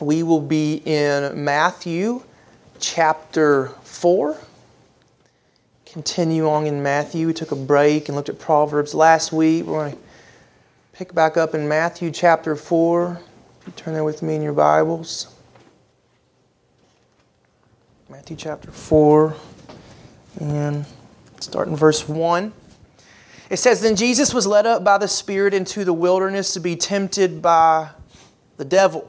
We will be in Matthew chapter 4. Continue on in Matthew. We took a break and looked at Proverbs last week. We're going to pick back up in Matthew chapter 4. If you turn there with me in your Bibles. Matthew chapter 4, and start in verse 1. It says, "Then Jesus was led up by the Spirit into the wilderness to be tempted by the devil.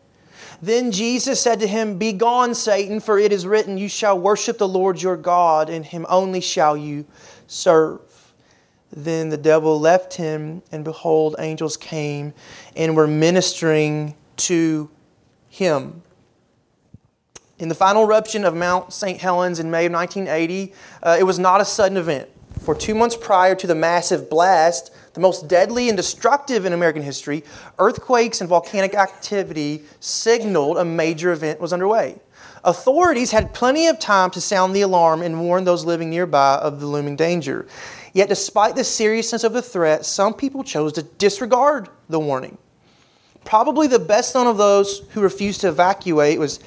Then Jesus said to him, 'Begone, Satan, for it is written, you shall worship the Lord your God, and him only shall you serve.' Then the devil left him, and behold, angels came and were ministering to him." In the final eruption of Mount St. Helens in May of 1980, it was not a sudden event. For 2 months prior to the massive blast, the most deadly and destructive in American history, earthquakes and volcanic activity signaled a major event was underway. Authorities had plenty of time to sound the alarm and warn those living nearby of the looming danger. Yet despite the seriousness of the threat, some people chose to disregard the warning. Probably the best known of those who refused to evacuate was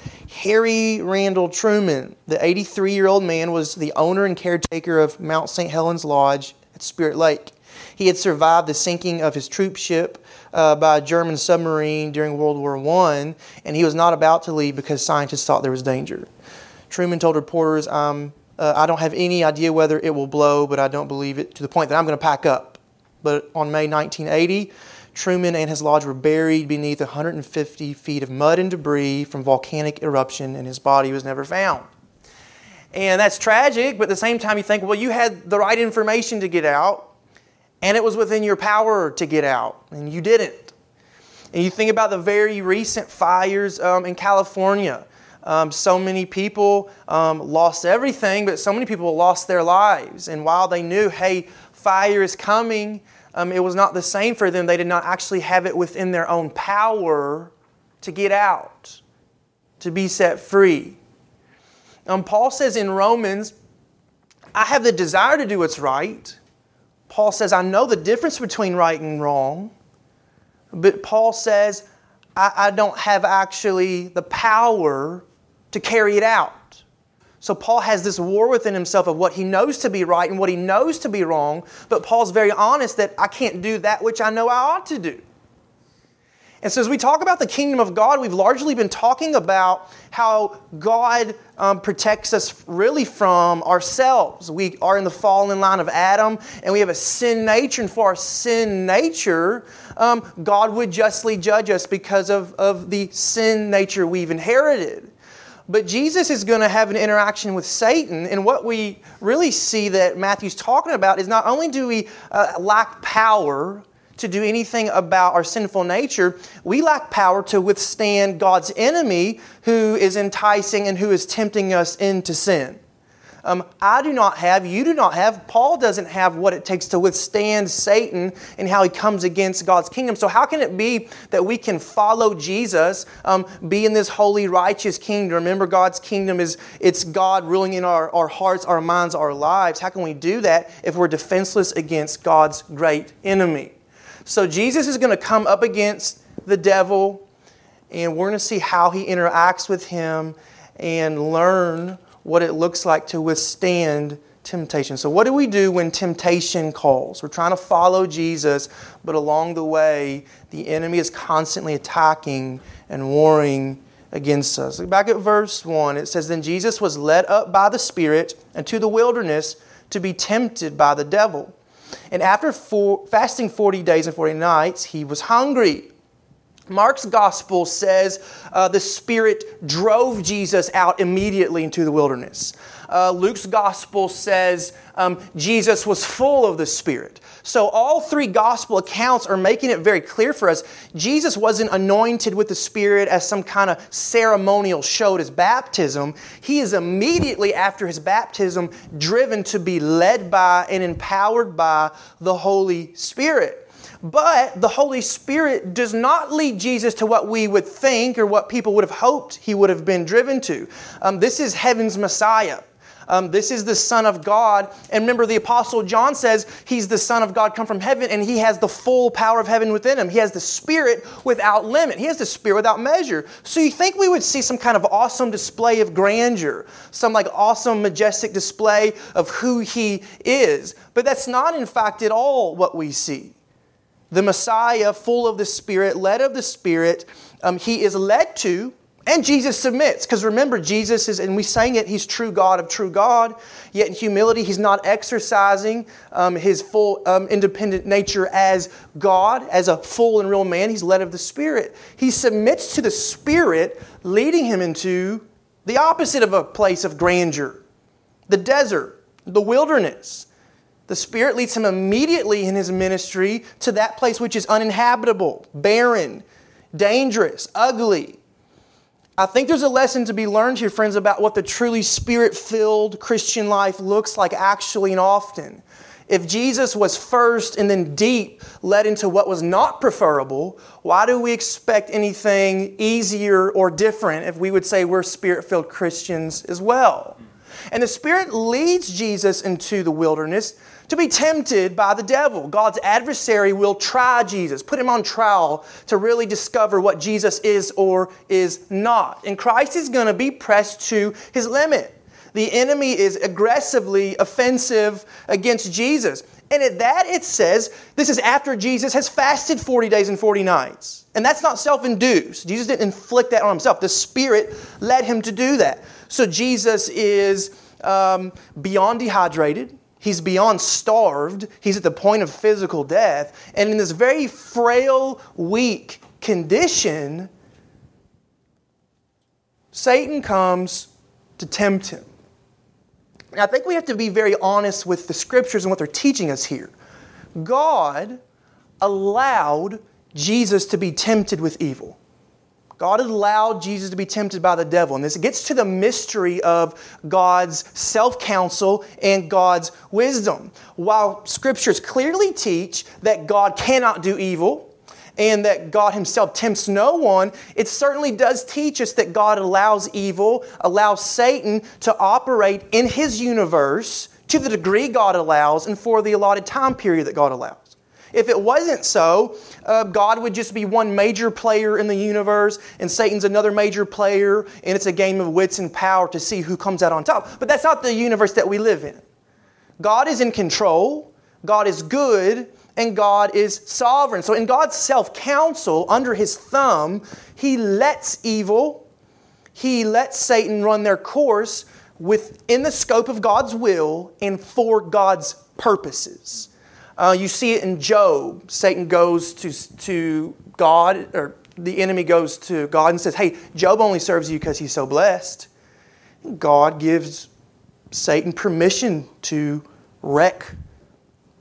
Harry Randall Truman. The 83-year-old man was the owner and caretaker of Mount St. Helens Lodge at Spirit Lake. He had survived the sinking of his troop ship by a German submarine during World War I, and he was not about to leave because scientists thought there was danger. Truman told reporters, I don't have any idea whether it will blow, but I don't believe it, to the point that I'm going to pack up." But on May 1980, Truman and his lodge were buried beneath 150 feet of mud and debris from volcanic eruption, and his body was never found. And that's tragic, but at the same time you think, well, you had the right information to get out, and it was within your power to get out, and you didn't. And you think about the very recent fires in California. So many people lost everything, but so many people lost their lives. And while they knew, hey, fire is coming, it was not the same for them. They did not actually have it within their own power to get out, to be set free. Paul says in Romans, "I have the desire to do what's right." Paul says, "I know the difference between right and wrong." But Paul says, I don't have actually the power to carry it out. So Paul has this war within himself of what he knows to be right and what he knows to be wrong, but Paul's very honest that I can't do that which I know I ought to do. And so as we talk about the kingdom of God, we've largely been talking about how God protects us really from ourselves. We are in the fallen line of Adam, and we have a sin nature. And for our sin nature, God would justly judge us because of the sin nature we've inherited. But Jesus is going to have an interaction with Satan, and what we really see that Matthew's talking about is not only do we lack power to do anything about our sinful nature, we lack power to withstand God's enemy who is enticing and who is tempting us into sin. I do not have, you do not have, Paul doesn't have what it takes to withstand Satan and how he comes against God's kingdom. So how can it be that we can follow Jesus, be in this holy, righteous kingdom? Remember, God's kingdom is, it's God ruling in our hearts, our minds, our lives. How can we do that if we're defenseless against God's great enemy? So Jesus is going to come up against the devil, and we're going to see how he interacts with him and learn what it looks like to withstand temptation. So what do we do when temptation calls? We're trying to follow Jesus, but along the way, the enemy is constantly attacking and warring against us. Look back at verse 1. It says, "Then Jesus was led up by the Spirit into the wilderness to be tempted by the devil. And after fasting 40 days and 40 nights, he was hungry." Mark's gospel says the Spirit drove Jesus out immediately into the wilderness. Luke's gospel says Jesus was full of the Spirit. So all three gospel accounts are making it very clear for us. Jesus wasn't anointed with the Spirit as some kind of ceremonial show at his baptism. He is immediately after his baptism driven to be led by and empowered by the Holy Spirit. But the Holy Spirit does not lead Jesus to what we would think or what people would have hoped he would have been driven to. This is heaven's Messiah. This is the Son of God. And remember, the Apostle John says he's the Son of God come from heaven, and he has the full power of heaven within him. He has the Spirit without limit. He has the Spirit without measure. So you think we would see some kind of awesome display of grandeur, some like awesome majestic display of who he is. But that's not, in fact, at all what we see. The Messiah, full of the Spirit, led of the Spirit, he is led to, and Jesus submits. Because remember, Jesus is, and we sang it, he's true God of true God. Yet in humility, he's not exercising his full independent nature as God, as a full and real man. He's led of the Spirit. He submits to the Spirit, leading him into the opposite of a place of grandeur, the desert, the wilderness. The Spirit leads him immediately in his ministry to that place which is uninhabitable, barren, dangerous, ugly. I think there's a lesson to be learned here, friends, about what the truly Spirit-filled Christian life looks like actually and often. If Jesus was first and then deep led into what was not preferable, why do we expect anything easier or different if we would say we're Spirit-filled Christians as well? And the Spirit leads Jesus into the wilderness to be tempted by the devil. God's adversary will try Jesus, put him on trial to really discover what Jesus is or is not. And Christ is going to be pressed to his limit. The enemy is aggressively offensive against Jesus. And at that, it says, this is after Jesus has fasted 40 days and 40 nights. And that's not self-induced. Jesus didn't inflict that on himself. The Spirit led him to do that. So Jesus is beyond dehydrated. He's beyond starved. He's at the point of physical death. And in this very frail, weak condition, Satan comes to tempt him. And I think we have to be very honest with the Scriptures and what they're teaching us here. God allowed Jesus to be tempted with evil. God allowed Jesus to be tempted by the devil. And this gets to the mystery of God's self-counsel and God's wisdom. While Scriptures clearly teach that God cannot do evil and that God himself tempts no one, it certainly does teach us that God allows evil, allows Satan to operate in his universe to the degree God allows and for the allotted time period that God allows. If it wasn't so, God would just be one major player in the universe and Satan's another major player, and it's a game of wits and power to see who comes out on top. But that's not the universe that we live in. God is in control, God is good, and God is sovereign. So in God's self-counsel, under his thumb, he lets evil, he lets Satan run their course within the scope of God's will and for God's purposes. You see it in Job. Satan goes to God, or the enemy goes to God and says, "Hey, Job only serves you because he's so blessed." God gives Satan permission to wreck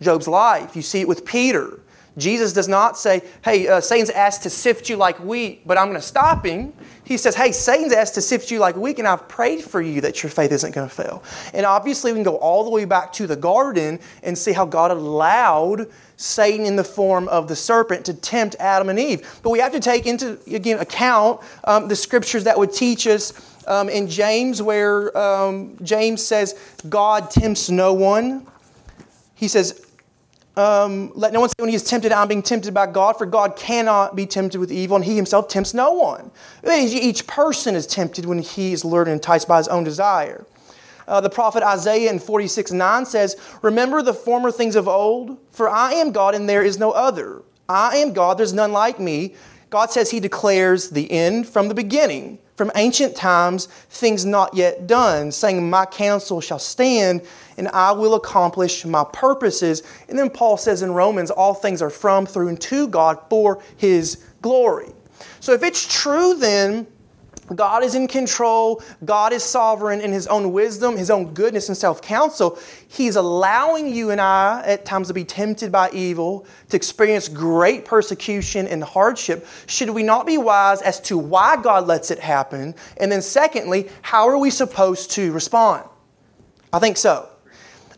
Job's life. You see it with Peter. Jesus does not say, "Hey, Satan's asked to sift you like wheat, but I'm going to stop him." He says, "Hey, Satan's asked to sift you like wheat, and I've prayed for you that your faith isn't going to fail." And obviously, we can go all the way back to the garden and see how God allowed Satan in the form of the serpent to tempt Adam and Eve. But we have to take into, again, account the Scriptures that would teach us in James, where James says, God tempts no one. He says, let no one say when he is tempted, "I'm being tempted by God," for God cannot be tempted with evil, and he himself tempts no one. Each person is tempted when he is lured and enticed by his own desire. The prophet Isaiah in 46:9 says, "Remember the former things of old, for I am God and there is no other. I am God, there's none like me, God says he declares the end from the beginning, from ancient times, things not yet done, saying, my counsel shall stand and I will accomplish my purposes. And then Paul says in Romans, all things are from, through, and to God for his glory. So if it's true then, God is in control, God is sovereign in his own wisdom, his own goodness and self-counsel. He's allowing you and I at times to be tempted by evil, to experience great persecution and hardship. Should we not be wise as to why God lets it happen? And then secondly, how are we supposed to respond? I think so.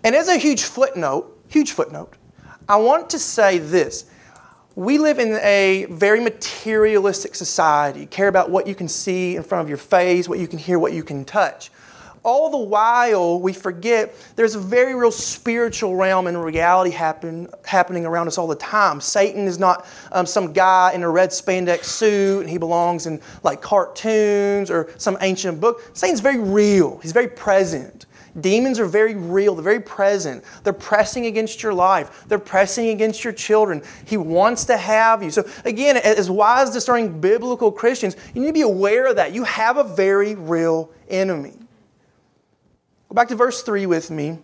And as a huge footnote, I want to say this. We live in a very materialistic society. You care about what you can see in front of your face, what you can hear, what you can touch. All the while, we forget there's a very real spiritual realm and reality happening around us all the time. Satan is not some guy in a red spandex suit and he belongs in like cartoons or some ancient book. Satan's very real. He's very present. Demons are very real. They're very present. They're pressing against your life. They're pressing against your children. He wants to have you. So again, as wise, discerning biblical Christians, you need to be aware of that. You have a very real enemy. Go back to verse 3 with me.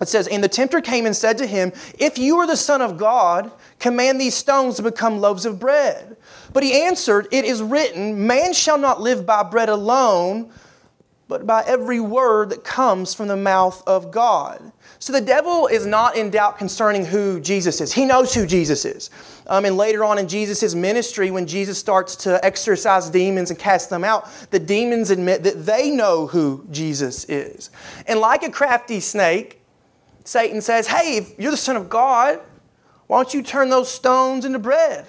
It says, and the tempter came and said to him, if you are the Son of God, command these stones to become loaves of bread. But he answered, it is written, man shall not live by bread alone, but by every word that comes from the mouth of God. So the devil is not in doubt concerning who Jesus is. He knows who Jesus is. And later on in Jesus' ministry, when Jesus starts to exorcise demons and cast them out, the demons admit that they know who Jesus is. And like a crafty snake, Satan says, hey, if you're the Son of God, why don't you turn those stones into bread?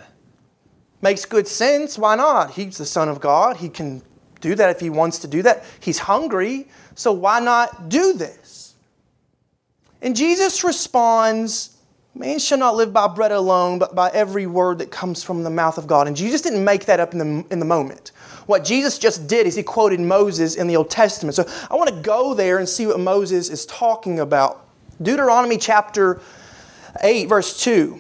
Makes good sense. Why not? He's the Son of God. He can do that if he wants to do that. He's hungry, so why not do this? And Jesus responds, man shall not live by bread alone, but by every word that comes from the mouth of God. And Jesus didn't make that up in the moment. What Jesus just did is he quoted Moses in the Old Testament. So I want to go there and see what Moses is talking about. Deuteronomy chapter 8, verse 2.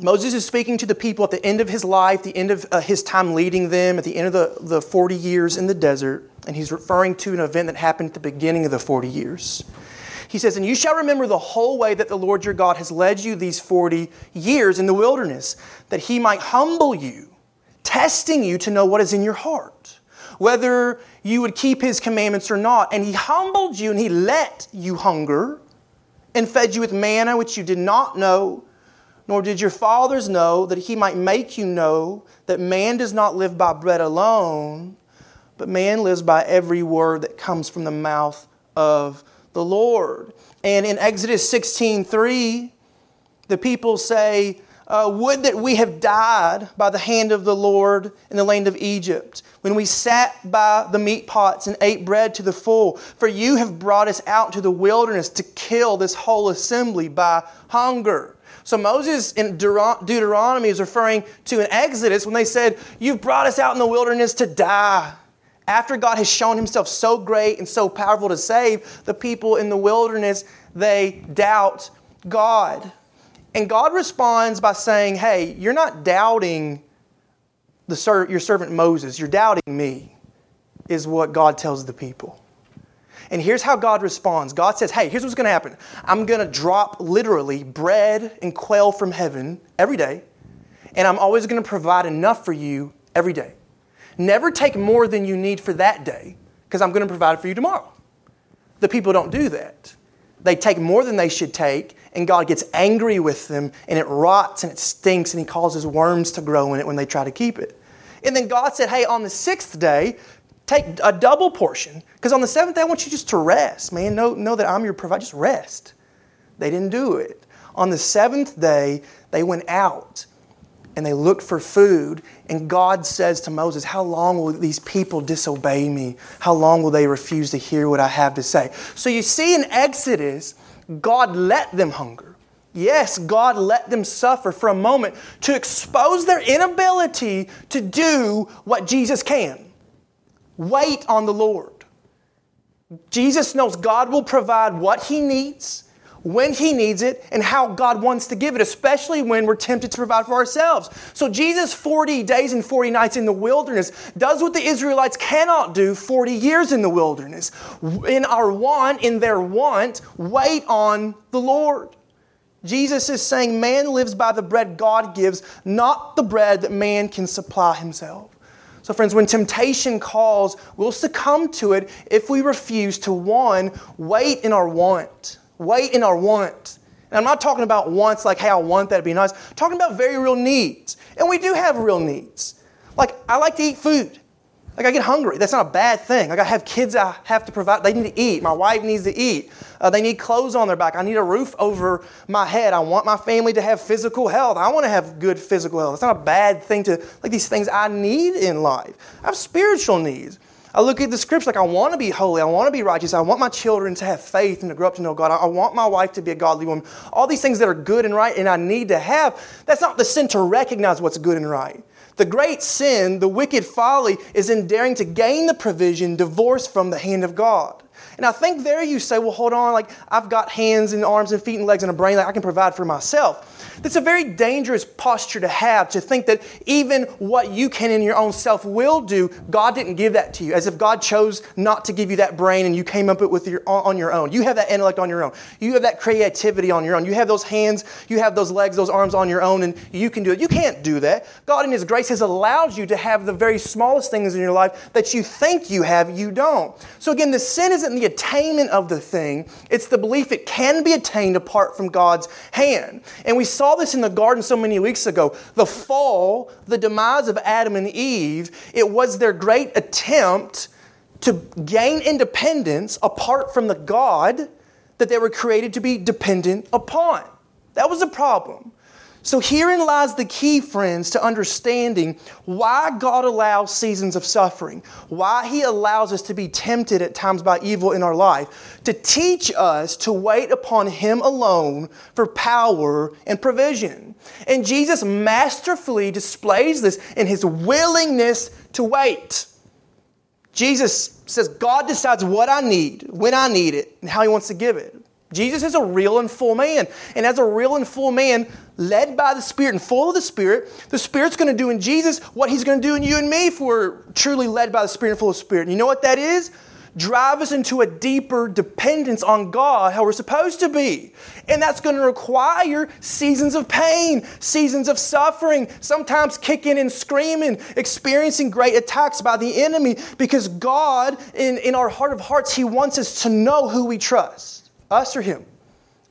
Moses is speaking to the people at the end of his life, the end of his time leading them, at the end of the 40 years in the desert. And he's referring to an event that happened at the beginning of the 40 years. He says, and you shall remember the whole way that the Lord your God has led you these 40 years in the wilderness, that he might humble you, testing you to know what is in your heart, whether you would keep his commandments or not. And he humbled you and he let you hunger and fed you with manna, which you did not know, nor did your fathers know, that he might make you know that man does not live by bread alone, but man lives by every word that comes from the mouth of the Lord. And in Exodus 16:3, the people say, would that we have died by the hand of the Lord in the land of Egypt, when we sat by the meat pots and ate bread to the full. For you have brought us out to the wilderness to kill this whole assembly by hunger. So Moses in Deuteronomy is referring to an Exodus when they said, you've brought us out in the wilderness to die. After God has shown himself so great and so powerful to save, the people in the wilderness, they doubt God. And God responds by saying, hey, you're not doubting your servant Moses. You're doubting me, is what God tells the people. And here's how God responds. God says, hey, here's what's going to happen. I'm going to drop literally bread and quail from heaven every day. And I'm always going to provide enough for you every day. Never take more than you need for that day, because I'm going to provide for you tomorrow. The people don't do that. They take more than they should take, and God gets angry with them, and it rots and it stinks, and he causes worms to grow in it when they try to keep it. And then God said, hey, on the sixth day, take a double portion, because on the seventh day I want you just to rest, man. Know that I'm your provider. Just rest. They didn't do it. On the seventh day, they went out and they looked for food. And God says to Moses, how long will these people disobey me? How long will they refuse to hear what I have to say? So you see in Exodus, God let them hunger. Yes, God let them suffer for a moment to expose their inability to do what Jesus can. Wait on the Lord. Jesus knows God will provide what he needs when he needs it, and how God wants to give it, especially when we're tempted to provide for ourselves. So Jesus, 40 days and 40 nights in the wilderness, does what the Israelites cannot do 40 years in the wilderness. In their want, wait on the Lord. Jesus is saying man lives by the bread God gives, not the bread that man can supply himself. So friends, when temptation calls, we'll succumb to it if we refuse to, one, wait in our want. Wait in our want. And I'm not talking about wants like, hey, I want that, it'd be nice. I'm talking about very real needs. And we do have real needs. Like, I like to eat food. Like, I get hungry. That's not a bad thing. Like, I have kids I have to provide. They need to eat. My wife needs to eat. They need clothes on their back. I need a roof over my head. I want my family to have physical health. I want to have good physical health. It's not a bad thing to, like, these things I need in life. I have spiritual needs. I look at the scripture like I want to be holy. I want to be righteous. I want my children to have faith and to grow up to know God. I want my wife to be a godly woman. All these things that are good and right and I need to have, that's not the sin to recognize what's good and right. The great sin, the wicked folly, is in daring to gain the provision divorced from the hand of God. And I think there you say, well, hold on, like I've got hands and arms and feet and legs and a brain that I can provide for myself. That's a very dangerous posture to have, to think that even what you can in your own self will do, God didn't give that to you, as if God chose not to give you that brain and you came up with it on your own. You have that intellect on your own. You have that creativity on your own. You have those hands, you have those legs, those arms on your own, and you can do it. You can't do that. God in His grace has allowed you to have the very smallest things in your life that you think you have, you don't. So again, the sin isn't the attainment of the thing, it's the belief it can be attained apart from God's hand. And we saw this in the garden so many weeks ago. The fall, the demise of Adam and Eve, it was their great attempt to gain independence apart from the God that they were created to be dependent upon. That was the problem. So herein lies the key, friends, to understanding why God allows seasons of suffering, why He allows us to be tempted at times by evil in our life, to teach us to wait upon Him alone for power and provision. And Jesus masterfully displays this in His willingness to wait. Jesus says God decides what I need, when I need it, and how He wants to give it. Jesus is a real and full man. And as a real and full man, led by the Spirit and full of the Spirit's going to do in Jesus what He's going to do in you and me if we're truly led by the Spirit and full of the Spirit. And you know what that is? Drive us into a deeper dependence on God, how we're supposed to be. And that's going to require seasons of pain, seasons of suffering, sometimes kicking and screaming, experiencing great attacks by the enemy, because God, in our heart of hearts, He wants us to know who we trust. Us or Him?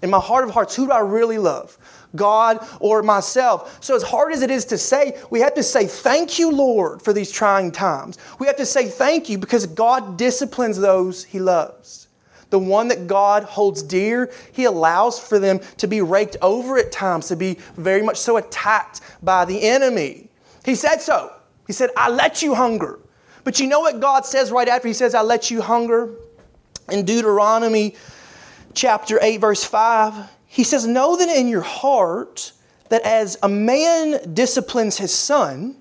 In my heart of hearts, who do I really love? God or myself? So as hard as it is to say, we have to say, thank you, Lord, for these trying times. We have to say thank you because God disciplines those He loves. The one that God holds dear, He allows for them to be raked over at times, to be very much so attacked by the enemy. He said so. He said, I let you hunger. But you know what God says right after He says, I let you hunger? In Deuteronomy Chapter 8, verse 5, He says, know then in your heart that as a man disciplines his son,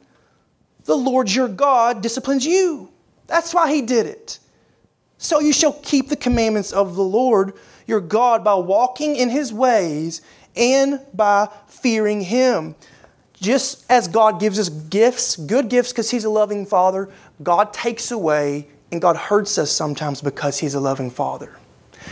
the Lord your God disciplines you. That's why He did it. So you shall keep the commandments of the Lord your God by walking in His ways and by fearing Him. Just as God gives us gifts, good gifts, because He's a loving Father, God takes away and God hurts us sometimes because He's a loving Father.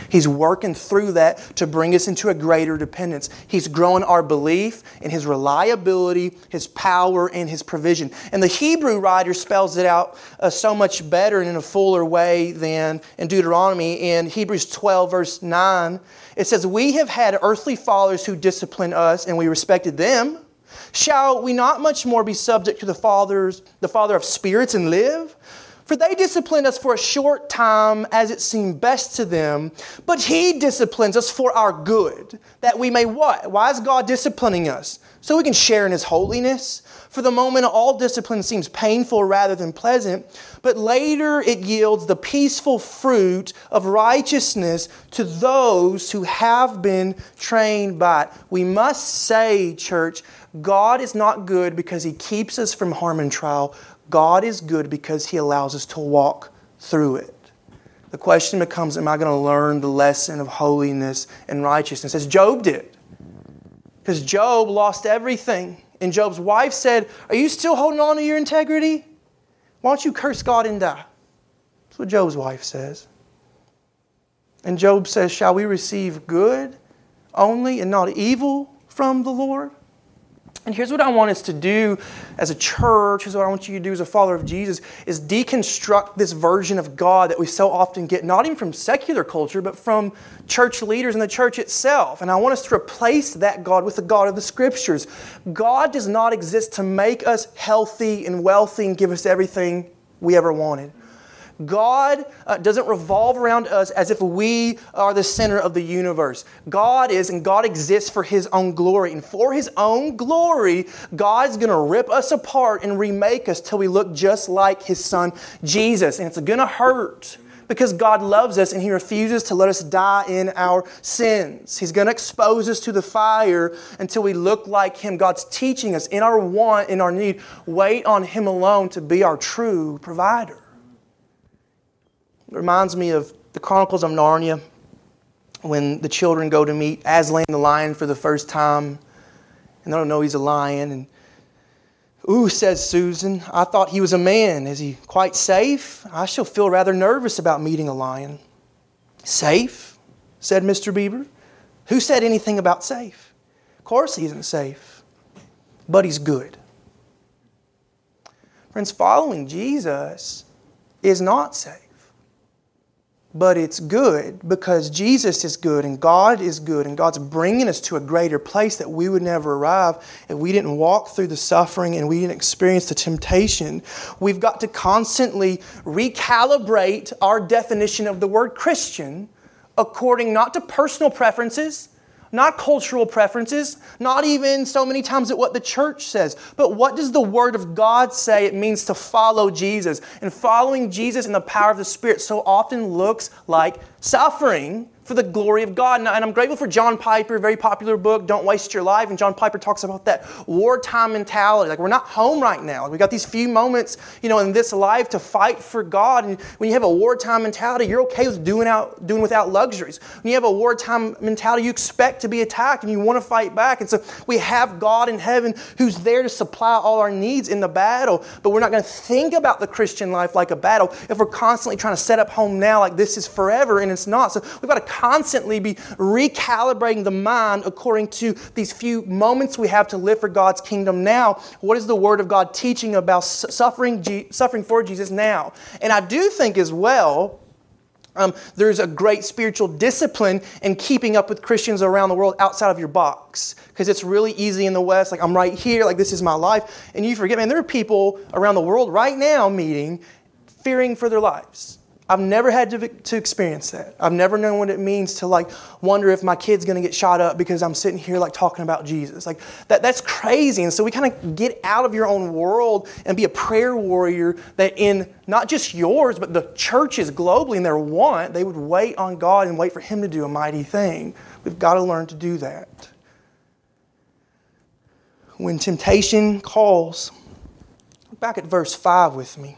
He's working through that to bring us into a greater dependence. He's growing our belief in His reliability, His power, and His provision. And the Hebrew writer spells it out so much better and in a fuller way than in Deuteronomy. In Hebrews 12, verse 9, it says, we have had earthly fathers who disciplined us, and we respected them. Shall we not much more be subject to the Father of spirits and live? For they disciplined us for a short time as it seemed best to them, but He disciplines us for our good, that we may what? Why is God disciplining us? So we can share in His holiness. For the moment, all discipline seems painful rather than pleasant, but later it yields the peaceful fruit of righteousness to those who have been trained by it. We must say, church, God is not good because He keeps us from harm and trial. God is good because He allows us to walk through it. The question becomes, am I going to learn the lesson of holiness and righteousness as Job did? Because Job lost everything. And Job's wife said, are you still holding on to your integrity? Why don't you curse God and die? That's what Job's wife says. And Job says, shall we receive good only and not evil from the Lord? And here's what I want us to do as a church, here's what I want you to do as a follower of Jesus, is deconstruct this version of God that we so often get, not even from secular culture, but from church leaders and the church itself. And I want us to replace that God with the God of the Scriptures. God does not exist to make us healthy and wealthy and give us everything we ever wanted. God doesn't revolve around us as if we are the center of the universe. God is, and God exists for His own glory. And for His own glory, God's going to rip us apart and remake us till we look just like His Son, Jesus. And it's going to hurt because God loves us and He refuses to let us die in our sins. He's going to expose us to the fire until we look like Him. God's teaching us in our want, in our need, wait on Him alone to be our true provider. It reminds me of the Chronicles of Narnia when the children go to meet Aslan the lion for the first time. And they don't know he's a lion. And ooh, says Susan, I thought he was a man. Is he quite safe? I shall feel rather nervous about meeting a lion. Safe, said Mr. Bieber. Who said anything about safe? Of course he isn't safe, but he's good. Friends, following Jesus is not safe. But it's good because Jesus is good and God is good and God's bringing us to a greater place that we would never arrive if we didn't walk through the suffering and we didn't experience the temptation. We've got to constantly recalibrate our definition of the word Christian according not to personal preferences, not cultural preferences, not even so many times at what the church says. But what does the Word of God say it means to follow Jesus? And following Jesus in the power of the Spirit so often looks like suffering for the glory of God. And I'm grateful for John Piper, very popular book, Don't Waste Your Life. And John Piper talks about that wartime mentality. Like, we're not home right now. We got these few moments, in this life to fight for God. And when you have a wartime mentality, you're okay with doing without luxuries. When you have a wartime mentality, you expect to be attacked and you want to fight back. And so we have God in heaven who's there to supply all our needs in the battle. But we're not going to think about the Christian life like a battle if we're constantly trying to set up home now like this is forever, and it's not. So we've got to constantly be recalibrating the mind according to these few moments we have to live for God's kingdom now. What is the Word of God teaching about suffering for Jesus now? And I do think as well, there's a great spiritual discipline in keeping up with Christians around the world outside of your box. Because it's really easy in the West, like I'm right here, like this is my life. And you forget, man, there are people around the world right now meeting, fearing for their lives. I've never had to experience that. I've never known what it means to wonder if my kid's going to get shot up because I'm sitting here talking about Jesus. That's crazy. And so we kind of get out of your own world and be a prayer warrior that in not just yours, but the churches globally in their want, they would wait on God and wait for Him to do a mighty thing. We've got to learn to do that. When temptation calls, look back at verse 5 with me.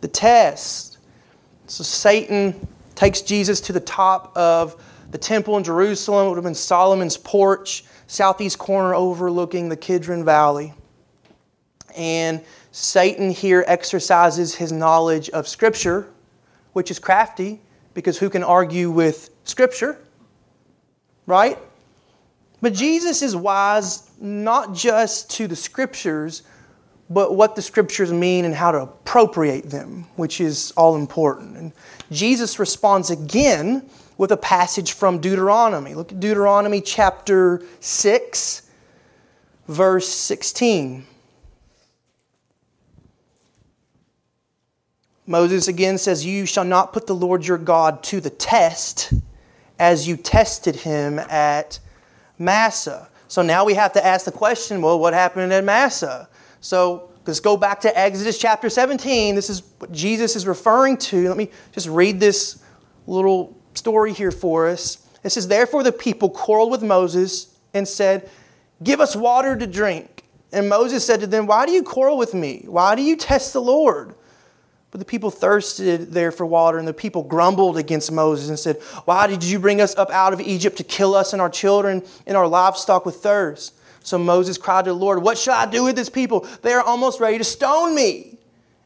the test. So Satan takes Jesus to the top of the temple in Jerusalem. It would have been Solomon's porch, southeast corner overlooking the Kidron Valley. And Satan here exercises his knowledge of Scripture, which is crafty, because who can argue with Scripture? Right? But Jesus is wise not just to the Scriptures, but what the Scriptures mean and how to appropriate them, which is all important. And Jesus responds again with a passage from Deuteronomy. Look at Deuteronomy chapter 6, verse 16. Moses again says, "You shall not put the Lord your God to the test as you tested him at Massa." So now we have to ask the question, well, what happened at Massa? So let's go back to Exodus chapter 17. This is what Jesus is referring to. Let me just read this little story here for us. It says, "Therefore the people quarreled with Moses and said, 'Give us water to drink.' And Moses said to them, 'Why do you quarrel with me? Why do you test the Lord?' But the people thirsted there for water, and the people grumbled against Moses and said, 'Why did you bring us up out of Egypt to kill us and our children and our livestock with thirst?' So Moses cried to the Lord, 'What shall I do with this people? They are almost ready to stone me.'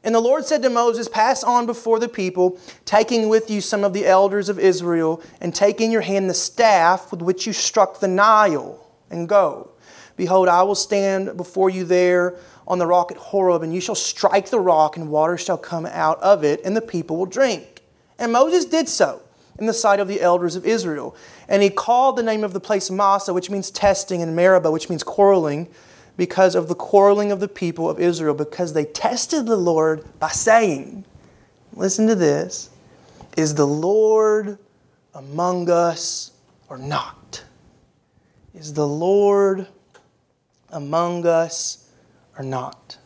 And the Lord said to Moses, 'Pass on before the people, taking with you some of the elders of Israel, and take in your hand the staff with which you struck the Nile, and go. Behold, I will stand before you there on the rock at Horeb, and you shall strike the rock, and water shall come out of it, and the people will drink.' And Moses did so in the sight of the elders of Israel. And he called the name of the place Massa, which means testing, and Meribah, which means quarreling, because of the quarreling of the people of Israel, because they tested the Lord by saying," listen to this, "'Is the Lord among us or not?'" Is the Lord among us or not?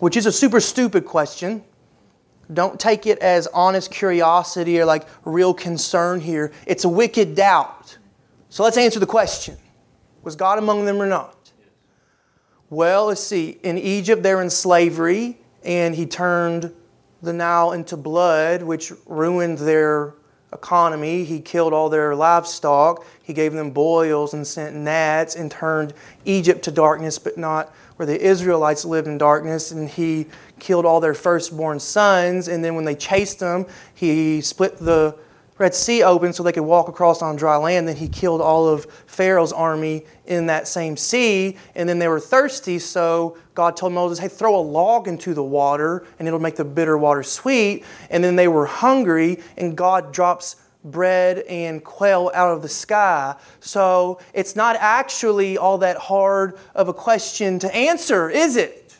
Which is a super stupid question. Don't take it as honest curiosity or like real concern here. It's a wicked doubt. So let's answer the question. Was God among them or not? Well, let's see. In Egypt, they're in slavery, and he turned the Nile into blood, which ruined their economy. He killed all their livestock. He gave them boils and sent gnats and turned Egypt to darkness, but not where the Israelites lived in darkness. And he killed all their firstborn sons. And then when they chased them, he split the Red Sea open so they could walk across on dry land. Then he killed all of Pharaoh's army in that same sea. And then they were thirsty, so God told Moses, "Hey, throw a log into the water, and it'll make the bitter water sweet." And then they were hungry, and God drops bread and quail out of the sky. So it's not actually all that hard of a question to answer, is it?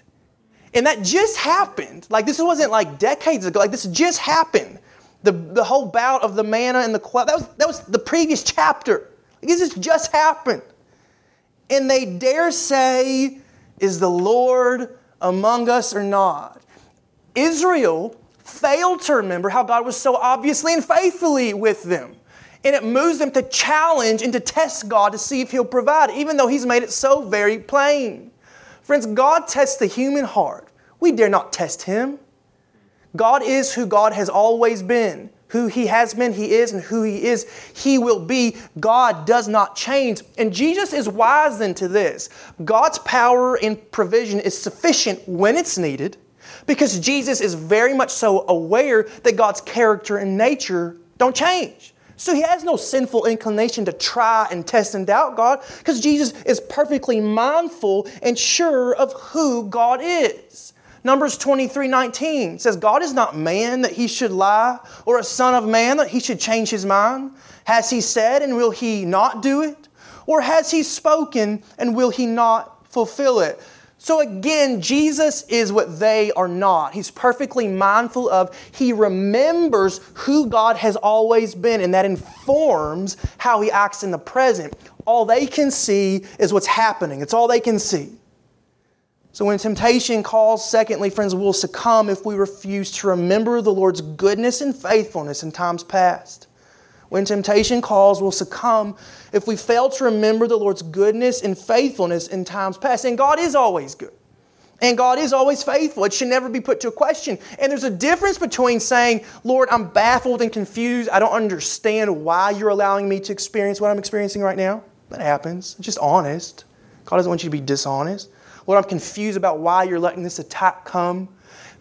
And that just happened. Like, this wasn't like decades ago. Like, this just happened. The whole bout of the manna and the quail, that was the previous chapter. Like, this just happened. And they dare say, "Is the Lord among us or not?" Israel failed to remember how God was so obviously and faithfully with them. And it moves them to challenge and to test God to see if He'll provide, even though He's made it so very plain. Friends, God tests the human heart. We dare not test Him. God is who God has always been. Who He has been, He is, and who He is, He will be. God does not change. And Jesus is wise then to this. God's power and provision is sufficient when it's needed, because Jesus is very much so aware that God's character and nature don't change. So He has no sinful inclination to try and test and doubt God, because Jesus is perfectly mindful and sure of who God is. Numbers 23:19 says, "God is not man that He should lie, or a son of man that He should change His mind. Has He said, and will He not do it? Or has He spoken, and will He not fulfill it?" So again, Jesus is what they are not. He's perfectly mindful of, He remembers who God has always been, and that informs how He acts in the present. All they can see is what's happening. It's all they can see. So when temptation calls, secondly, friends, we'll succumb if we refuse to remember the Lord's goodness and faithfulness in times past. When temptation calls, we'll succumb if we fail to remember the Lord's goodness and faithfulness in times past. And God is always good. And God is always faithful. It should never be put to a question. And there's a difference between saying, "Lord, I'm baffled and confused. I don't understand why you're allowing me to experience what I'm experiencing right now." That happens. It's just honest. God doesn't want you to be dishonest. "Lord, I'm confused about why you're letting this attack come."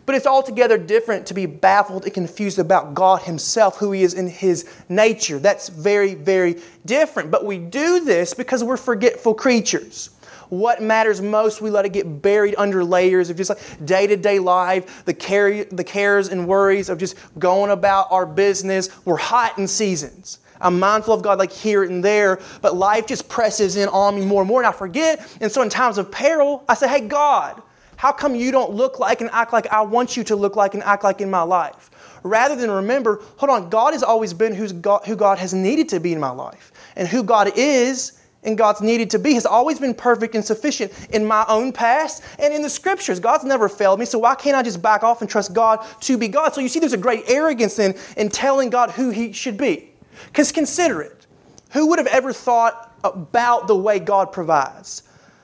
But it's altogether different to be baffled and confused about God Himself, who He is in His nature. That's very, very different. But we do this because we're forgetful creatures. What matters most, we let it get buried under layers of just like day-to-day life, the cares and worries of just going about our business. We're hot in seasons. I'm mindful of God like here and there, but life just presses in on me more and more, and I forget. And so in times of peril, I say, "Hey, God, How come you don't look like and act like I want you to look like and act like in my life? Rather than remember, hold on, God has always been who God has needed to be in my life. And who God is and God's needed to be has always been perfect and sufficient in my own past and in the Scriptures. God's never failed me, so why can't I just back off and trust God to be God? So you see there's a great arrogance then in telling God who He should be. Because consider it. Who would have ever thought about the way God provides?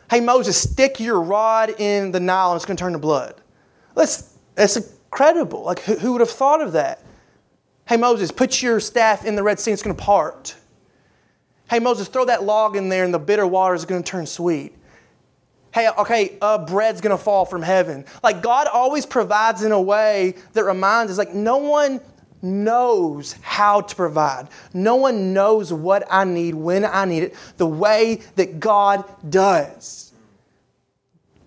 Hey, Moses, stick your rod in the Nile and it's going to turn to blood. That's incredible. Like, who would have thought of that? Hey, Moses, put your staff in the Red Sea and it's going to part. Hey, Moses, throw that log in there and the bitter water is going to turn sweet. Hey, okay, bread's going to fall from heaven. Like, God always provides in a way that reminds us, like, no one knows how to provide. No one knows what I need, when I need it, the way that God does.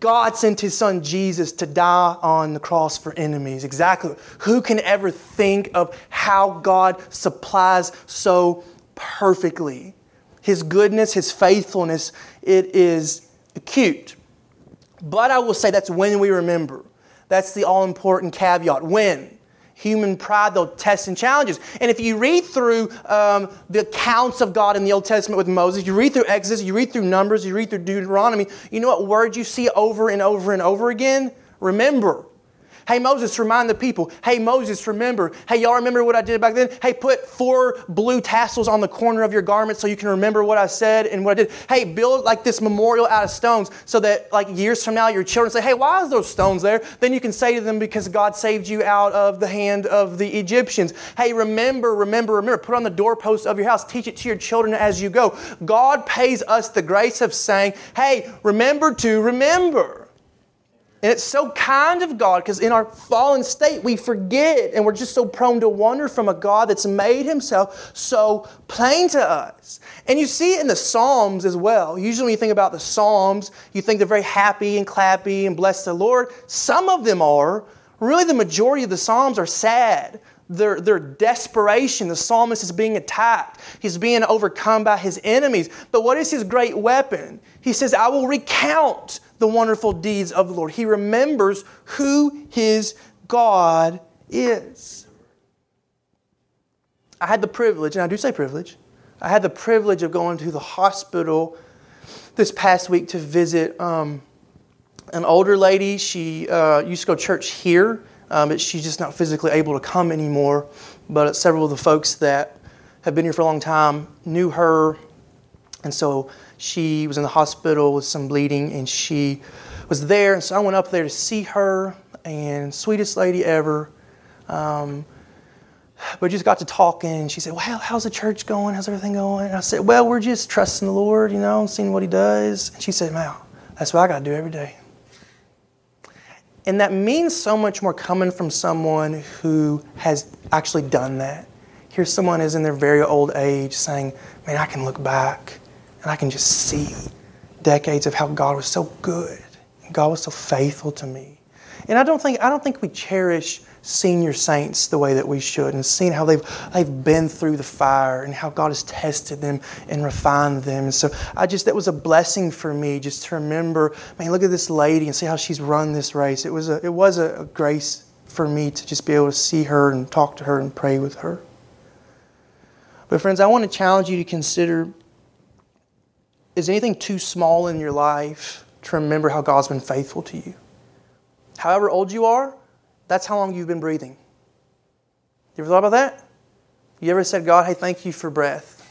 God sent His Son Jesus to die on the cross for enemies. Exactly. Who can ever think of how God supplies so perfectly? His goodness, His faithfulness, it is acute. But I will say that's when we remember. That's the all-important caveat. When? Human pride, though, tests and challenges. And if you read through the accounts of God in the Old Testament with Moses, you read through Exodus, you read through Numbers, you read through Deuteronomy, you know what word you see over and over and over again? Remember. Hey, Moses, remind the people. Hey, Moses, remember. Hey, y'all remember what I did back then? Hey, put 4 blue tassels on the corner of your garment so you can remember what I said and what I did. Hey, build like this memorial out of stones so that like years from now your children say, hey, why is those stones there? Then you can say to them, because God saved you out of the hand of the Egyptians. Hey, remember. Put on the doorpost of your house. Teach it to your children as you go. God pays us the grace of saying, hey, remember to remember. And it's so kind of God, because in our fallen state, we forget and we're just so prone to wander from a God that's made Himself so plain to us. And you see it in the Psalms as well. Usually when you think about the Psalms, you think they're very happy and clappy and bless the Lord. Some of them are. Really, the majority of the Psalms are sad. Their desperation. The psalmist is being attacked. He's being overcome by his enemies. But what is his great weapon? He says, I will recount the wonderful deeds of the Lord. He remembers who his God is. I had the privilege, and I do say privilege, I had the privilege of going to the hospital this past week to visit an older lady. She used to go to church here, but she's just not physically able to come anymore. But several of the folks that have been here for a long time knew her, and so she was in the hospital with some bleeding, and she was there. And so I went up there to see her, and sweetest lady ever. But just got to talking, and she said, well, how's the church going? How's everything going? And I said, well, we're just trusting the Lord, you know, seeing what He does. And she said, wow, that's what I got to do every day. And that means so much more coming from someone who has actually done that. Here someone is in their very old age saying, man, I can look back. And I can just see decades of how God was so good. And God was so faithful to me. And I don't think we cherish senior saints the way that we should, and seeing how they've been through the fire and how God has tested them and refined them. And so that was a blessing for me just to remember, man, look at this lady and see how she's run this race. It was a grace for me to just be able to see her and talk to her and pray with her. But friends, I want to challenge you to consider, is anything too small in your life to remember how God's been faithful to you? However old you are, that's how long you've been breathing. You ever thought about that? You ever said, God, hey, thank you for breath,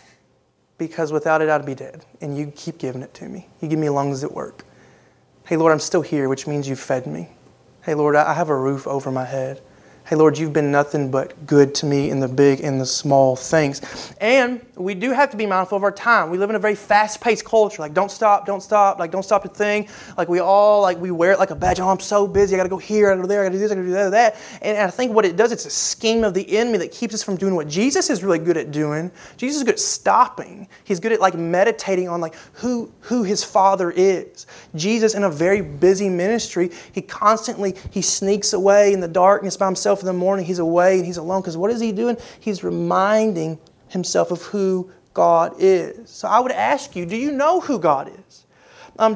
because without it, I'd be dead, and you keep giving it to me. You give me lungs that work. Hey, Lord, I'm still here, which means you've fed me. Hey, Lord, I have a roof over my head. Hey, Lord, you've been nothing but good to me in the big and the small things. And we do have to be mindful of our time. We live in a very fast-paced culture. Like, don't stop. Like, don't stop the thing. Like, we wear it like a badge. Oh, I'm so busy. I got to go here. I got to go there. I got to do this. I got to do that. And I think what it does, it's a scheme of the enemy that keeps us from doing what Jesus is really good at doing. Jesus is good at stopping. He's good at, like, meditating on, like, who his Father is. Jesus, in a very busy ministry, he sneaks away in the darkness by himself. In the morning, he's away and he's alone, because what is he doing? He's reminding himself of who God is. So I would ask you, do you know who God is?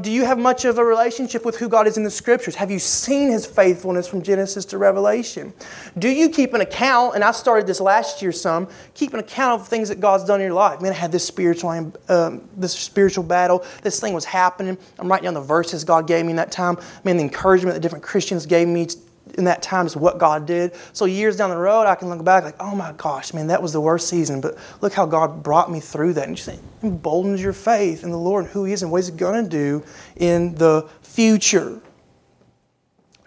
Do you have much of a relationship with who God is in the Scriptures? Have you seen His faithfulness from Genesis to Revelation? Do you keep an account, and I started this last year some, keep an account of things that God's done in your life? Man, I had this spiritual battle. This thing was happening. I'm writing down the verses God gave me in that time. Man, the encouragement that different Christians gave me in that time is what God did. So years down the road, I can look back like, oh my gosh, man, that was the worst season. But look how God brought me through that. And just emboldens your faith in the Lord and who He is and what He's going to do in the future.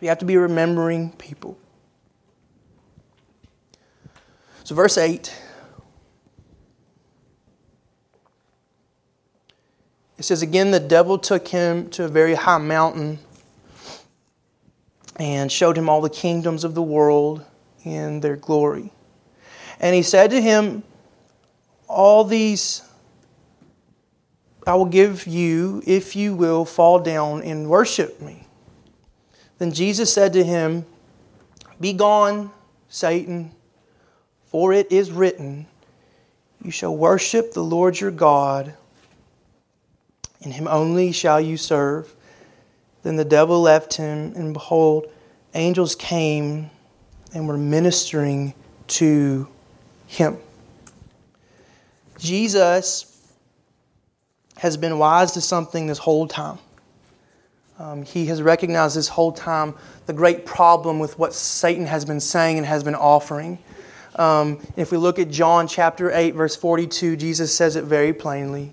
You have to be remembering people. So verse 8. It says, again, the devil took him to a very high mountain and showed him all the kingdoms of the world in their glory. And he said to him, all these I will give you if you will fall down and worship me. Then Jesus said to him, be gone, Satan, for it is written, you shall worship the Lord your God, and Him only shall you serve. Then the devil left him, and behold, angels came and were ministering to him. Jesus has been wise to something this whole time. He has recognized this whole time the great problem with what Satan has been saying and has been offering. If we look at John chapter 8, verse 42, Jesus says it very plainly.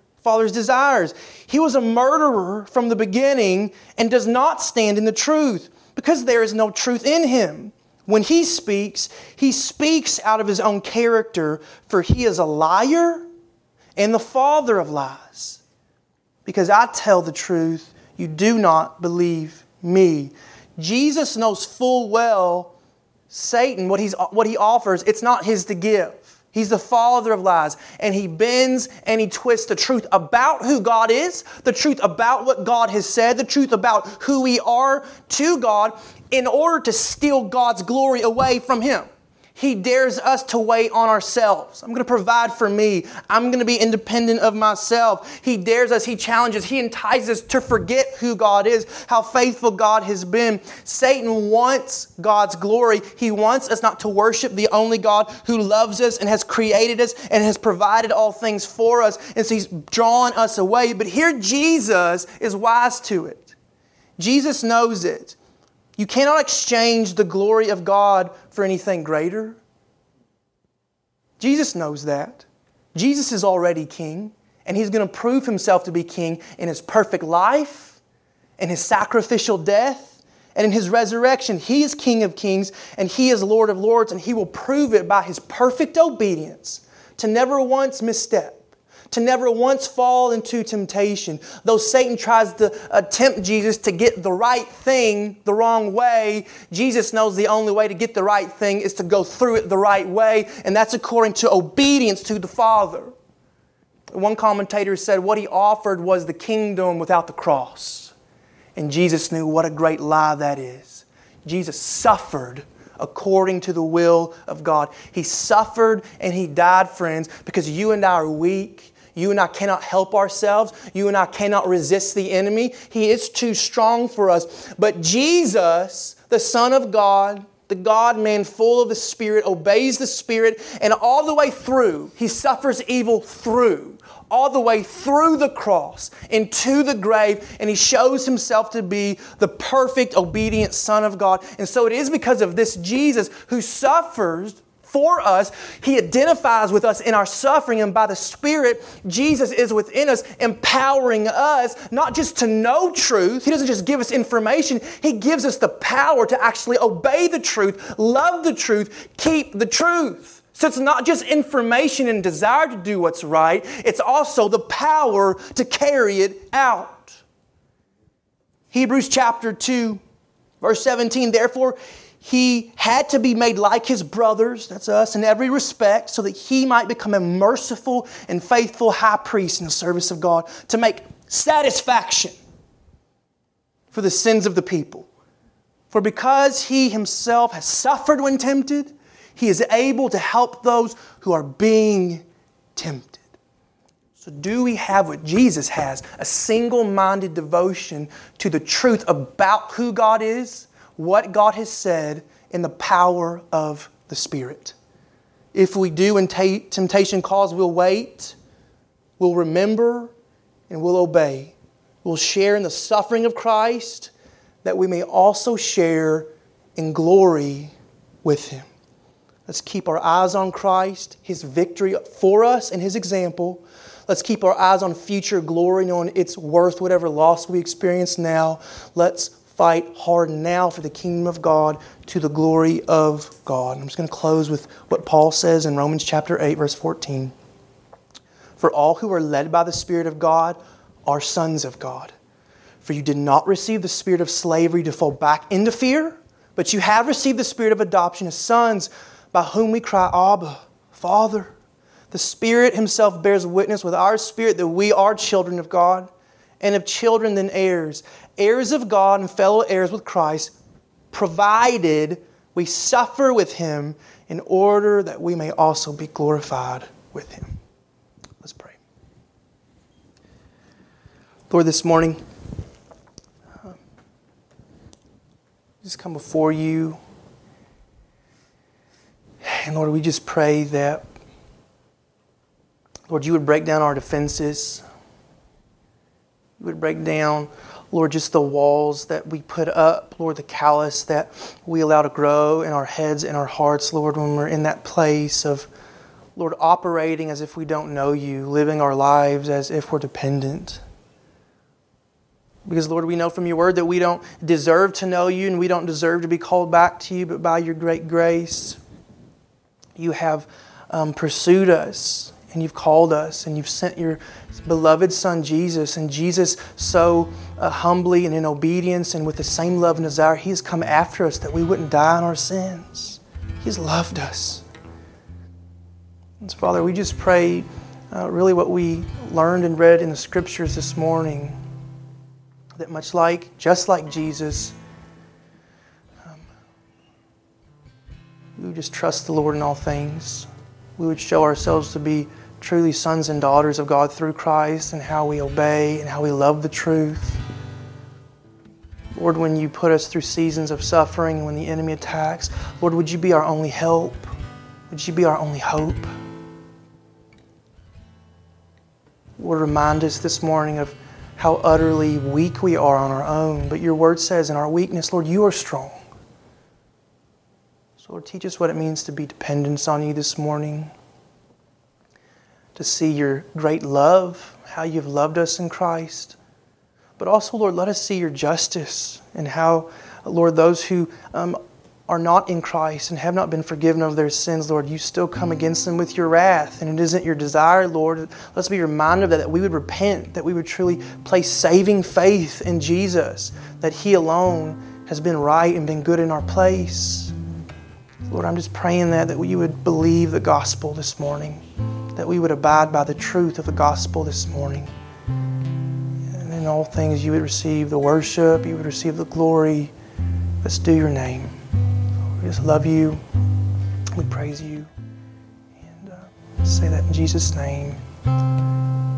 desires. He was a murderer from the beginning and does not stand in the truth because there is no truth in him. When he speaks out of his own character, for he is a liar and the father of lies. Because I tell the truth, you do not believe me. Jesus knows full well Satan, what he offers, it's not his to give. He's the father of lies, and he bends and he twists the truth about who God is, the truth about what God has said, the truth about who we are to God in order to steal God's glory away from him. He dares us to wait on ourselves. I'm going to provide for me. I'm going to be independent of myself. He dares us. He challenges. He entices us to forget who God is, how faithful God has been. Satan wants God's glory. He wants us not to worship the only God who loves us and has created us and has provided all things for us. And so he's drawing us away. But here Jesus is wise to it. Jesus knows it. You cannot exchange the glory of God for anything greater. Jesus knows that. Jesus is already king, and He's going to prove Himself to be king in His perfect life, in His sacrificial death, and in His resurrection. He is King of kings, and He is Lord of lords, and He will prove it by His perfect obedience to never once misstep, to never once fall into temptation. Though Satan tries to tempt Jesus to get the right thing the wrong way, Jesus knows the only way to get the right thing is to go through it the right way, and that's according to obedience to the Father. One commentator said what he offered was the kingdom without the cross. And Jesus knew what a great lie that is. Jesus suffered according to the will of God. He suffered and He died, friends, because you and I are weak. You and I cannot help ourselves. You and I cannot resist the enemy. He is too strong for us. But Jesus, the Son of God, the God-man full of the Spirit, obeys the Spirit, and all the way through, He suffers evil through, all the way through the cross, into the grave, and He shows Himself to be the perfect, obedient Son of God. And so it is because of this Jesus who suffers for us, He identifies with us in our suffering, and by the Spirit, Jesus is within us, empowering us not just to know truth. He doesn't just give us information. He gives us the power to actually obey the truth, love the truth, keep the truth. So it's not just information and desire to do what's right. It's also the power to carry it out. Hebrews chapter 2, verse 17, therefore, He had to be made like his brothers, that's us, in every respect, so that he might become a merciful and faithful high priest in the service of God to make satisfaction for the sins of the people. For because he himself has suffered when tempted, he is able to help those who are being tempted. So do we have what Jesus has, a single-minded devotion to the truth about who God is, what God has said, in the power of the Spirit? If we do, and temptation calls, we'll wait, we'll remember, and we'll obey. We'll share in the suffering of Christ, that we may also share in glory with Him. Let's keep our eyes on Christ, His victory for us, and His example. Let's keep our eyes on future glory, knowing it's worth whatever loss we experience now. Let's fight hard now for the kingdom of God, to the glory of God. I'm just going to close with what Paul says in Romans chapter 8, verse 14. For all who are led by the Spirit of God are sons of God. For you did not receive the spirit of slavery to fall back into fear, but you have received the spirit of adoption as sons, by whom we cry, Abba, Father. The Spirit Himself bears witness with our spirit that we are children of God, and of children then heirs, heirs of God and fellow heirs with Christ, provided we suffer with Him in order that we may also be glorified with Him. Let's pray. Lord, this morning, just come before You. And Lord, we just pray that, Lord, You would break down our defenses. You would break down, Lord, just the walls that we put up, Lord, the callous that we allow to grow in our heads and our hearts, Lord, when we're in that place of, Lord, operating as if we don't know You, living our lives as if we're dependent. Because, Lord, we know from Your word that we don't deserve to know You and we don't deserve to be called back to You, but by Your great grace, You have pursued us and You've called us and You've sent Your beloved Son, Jesus. And Jesus, so humbly and in obedience and with the same love and desire, He has come after us that we wouldn't die in our sins. He's loved us. And so, Father, we just pray really what we learned and read in the Scriptures this morning, that much like, just like Jesus, we would just trust the Lord in all things. We would show ourselves to be truly sons and daughters of God through Christ, and how we obey and how we love the truth. Lord, when You put us through seasons of suffering and when the enemy attacks, Lord, would You be our only help? Would You be our only hope? Lord, remind us this morning of how utterly weak we are on our own. But Your word says in our weakness, Lord, You are strong. So Lord, teach us what it means to be dependent on You this morning, to see Your great love, how You've loved us in Christ. But also, Lord, let us see Your justice and how, Lord, those who are not in Christ and have not been forgiven of their sins, Lord, You still come against them with Your wrath. And it isn't Your desire, Lord. Let's be reminded of that we would repent, that we would truly place saving faith in Jesus, that He alone has been right and been good in our place. Lord, I'm just praying that You would believe the gospel this morning, that we would abide by the truth of the gospel this morning. And in all things, You would receive the worship, You would receive the glory. Let's do Your name. We just love You. We praise You. And say that in Jesus' name.